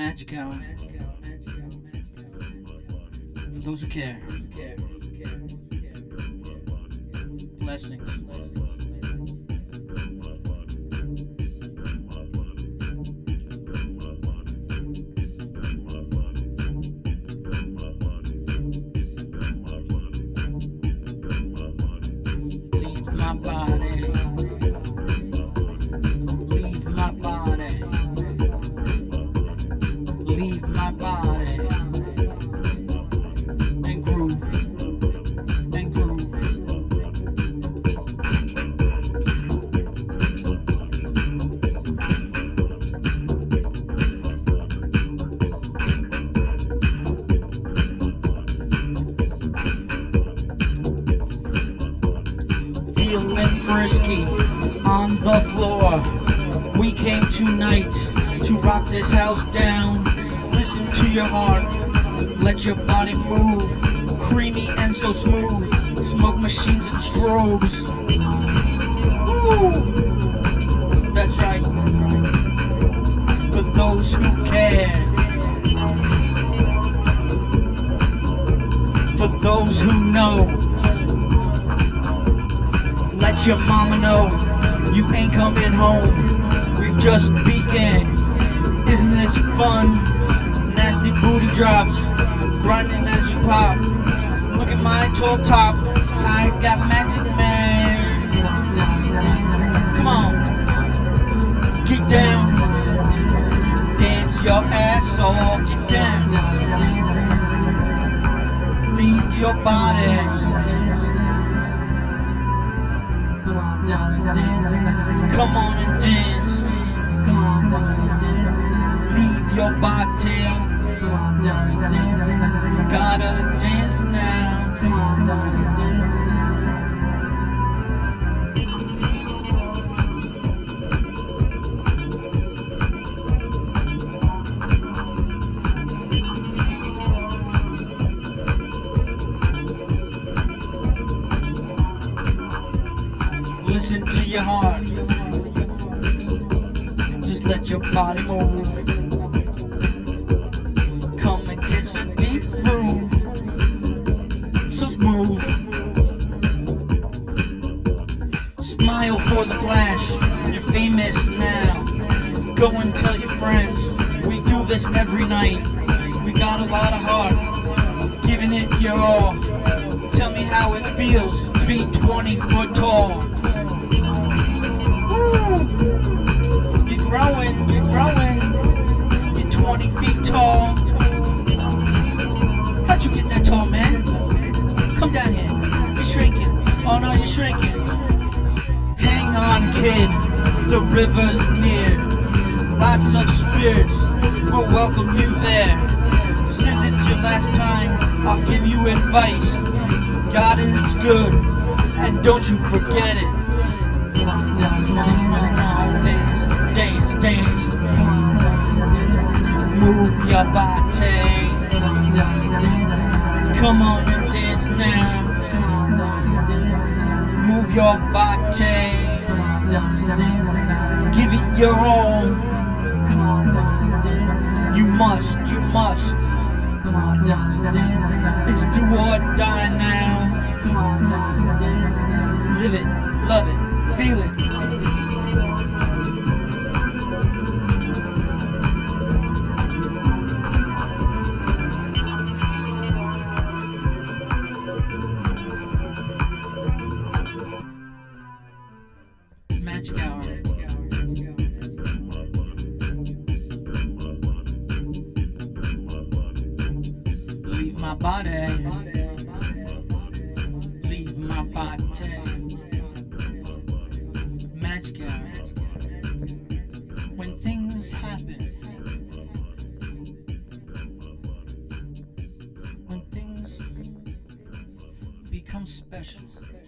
Magic Hour. For those who care. Blessings. Feeling frisky on the floor. We came tonight to rock this house down. Listen to your heart, let your body move. Creamy and so smooth, smoke machines and strobes. Woo! That's right. For those who care. For those who know. Let your mama know you ain't coming home. We've just begun. Isn't this fun? Nasty booty drops, grinding as you pop. Look at my tall top. I got Magic Man. Come on, get down, dance your ass off. Get down, leave your body. Come on and dance. Come on down and dance. Leave your body. Come on down and dance. Gotta dance now. Come on down and dance now. Listen to your heart. Just let your body move. Come and get your deep groove. So smooth. Smile for the flash. You're famous now. Go and tell your friends. We do this every night. We got a lot of heart. Giving it your all. Tell me how it feels to be 20 foot tall. You're growing, you're 20 feet tall. How'd you get that tall, man? Come down here, you're shrinking, oh no, you're shrinking. Hang on, kid, the river's near. Lots of spirits will welcome you there. Since it's your last time, I'll give you advice. God is good, and don't you forget it. Dance, move your body. Come on and dance now. Move your body. Give it your all. You must. It's do or die now. Live it, love it, feel it. Leave my body. Magic hour. When things happen. When things become special.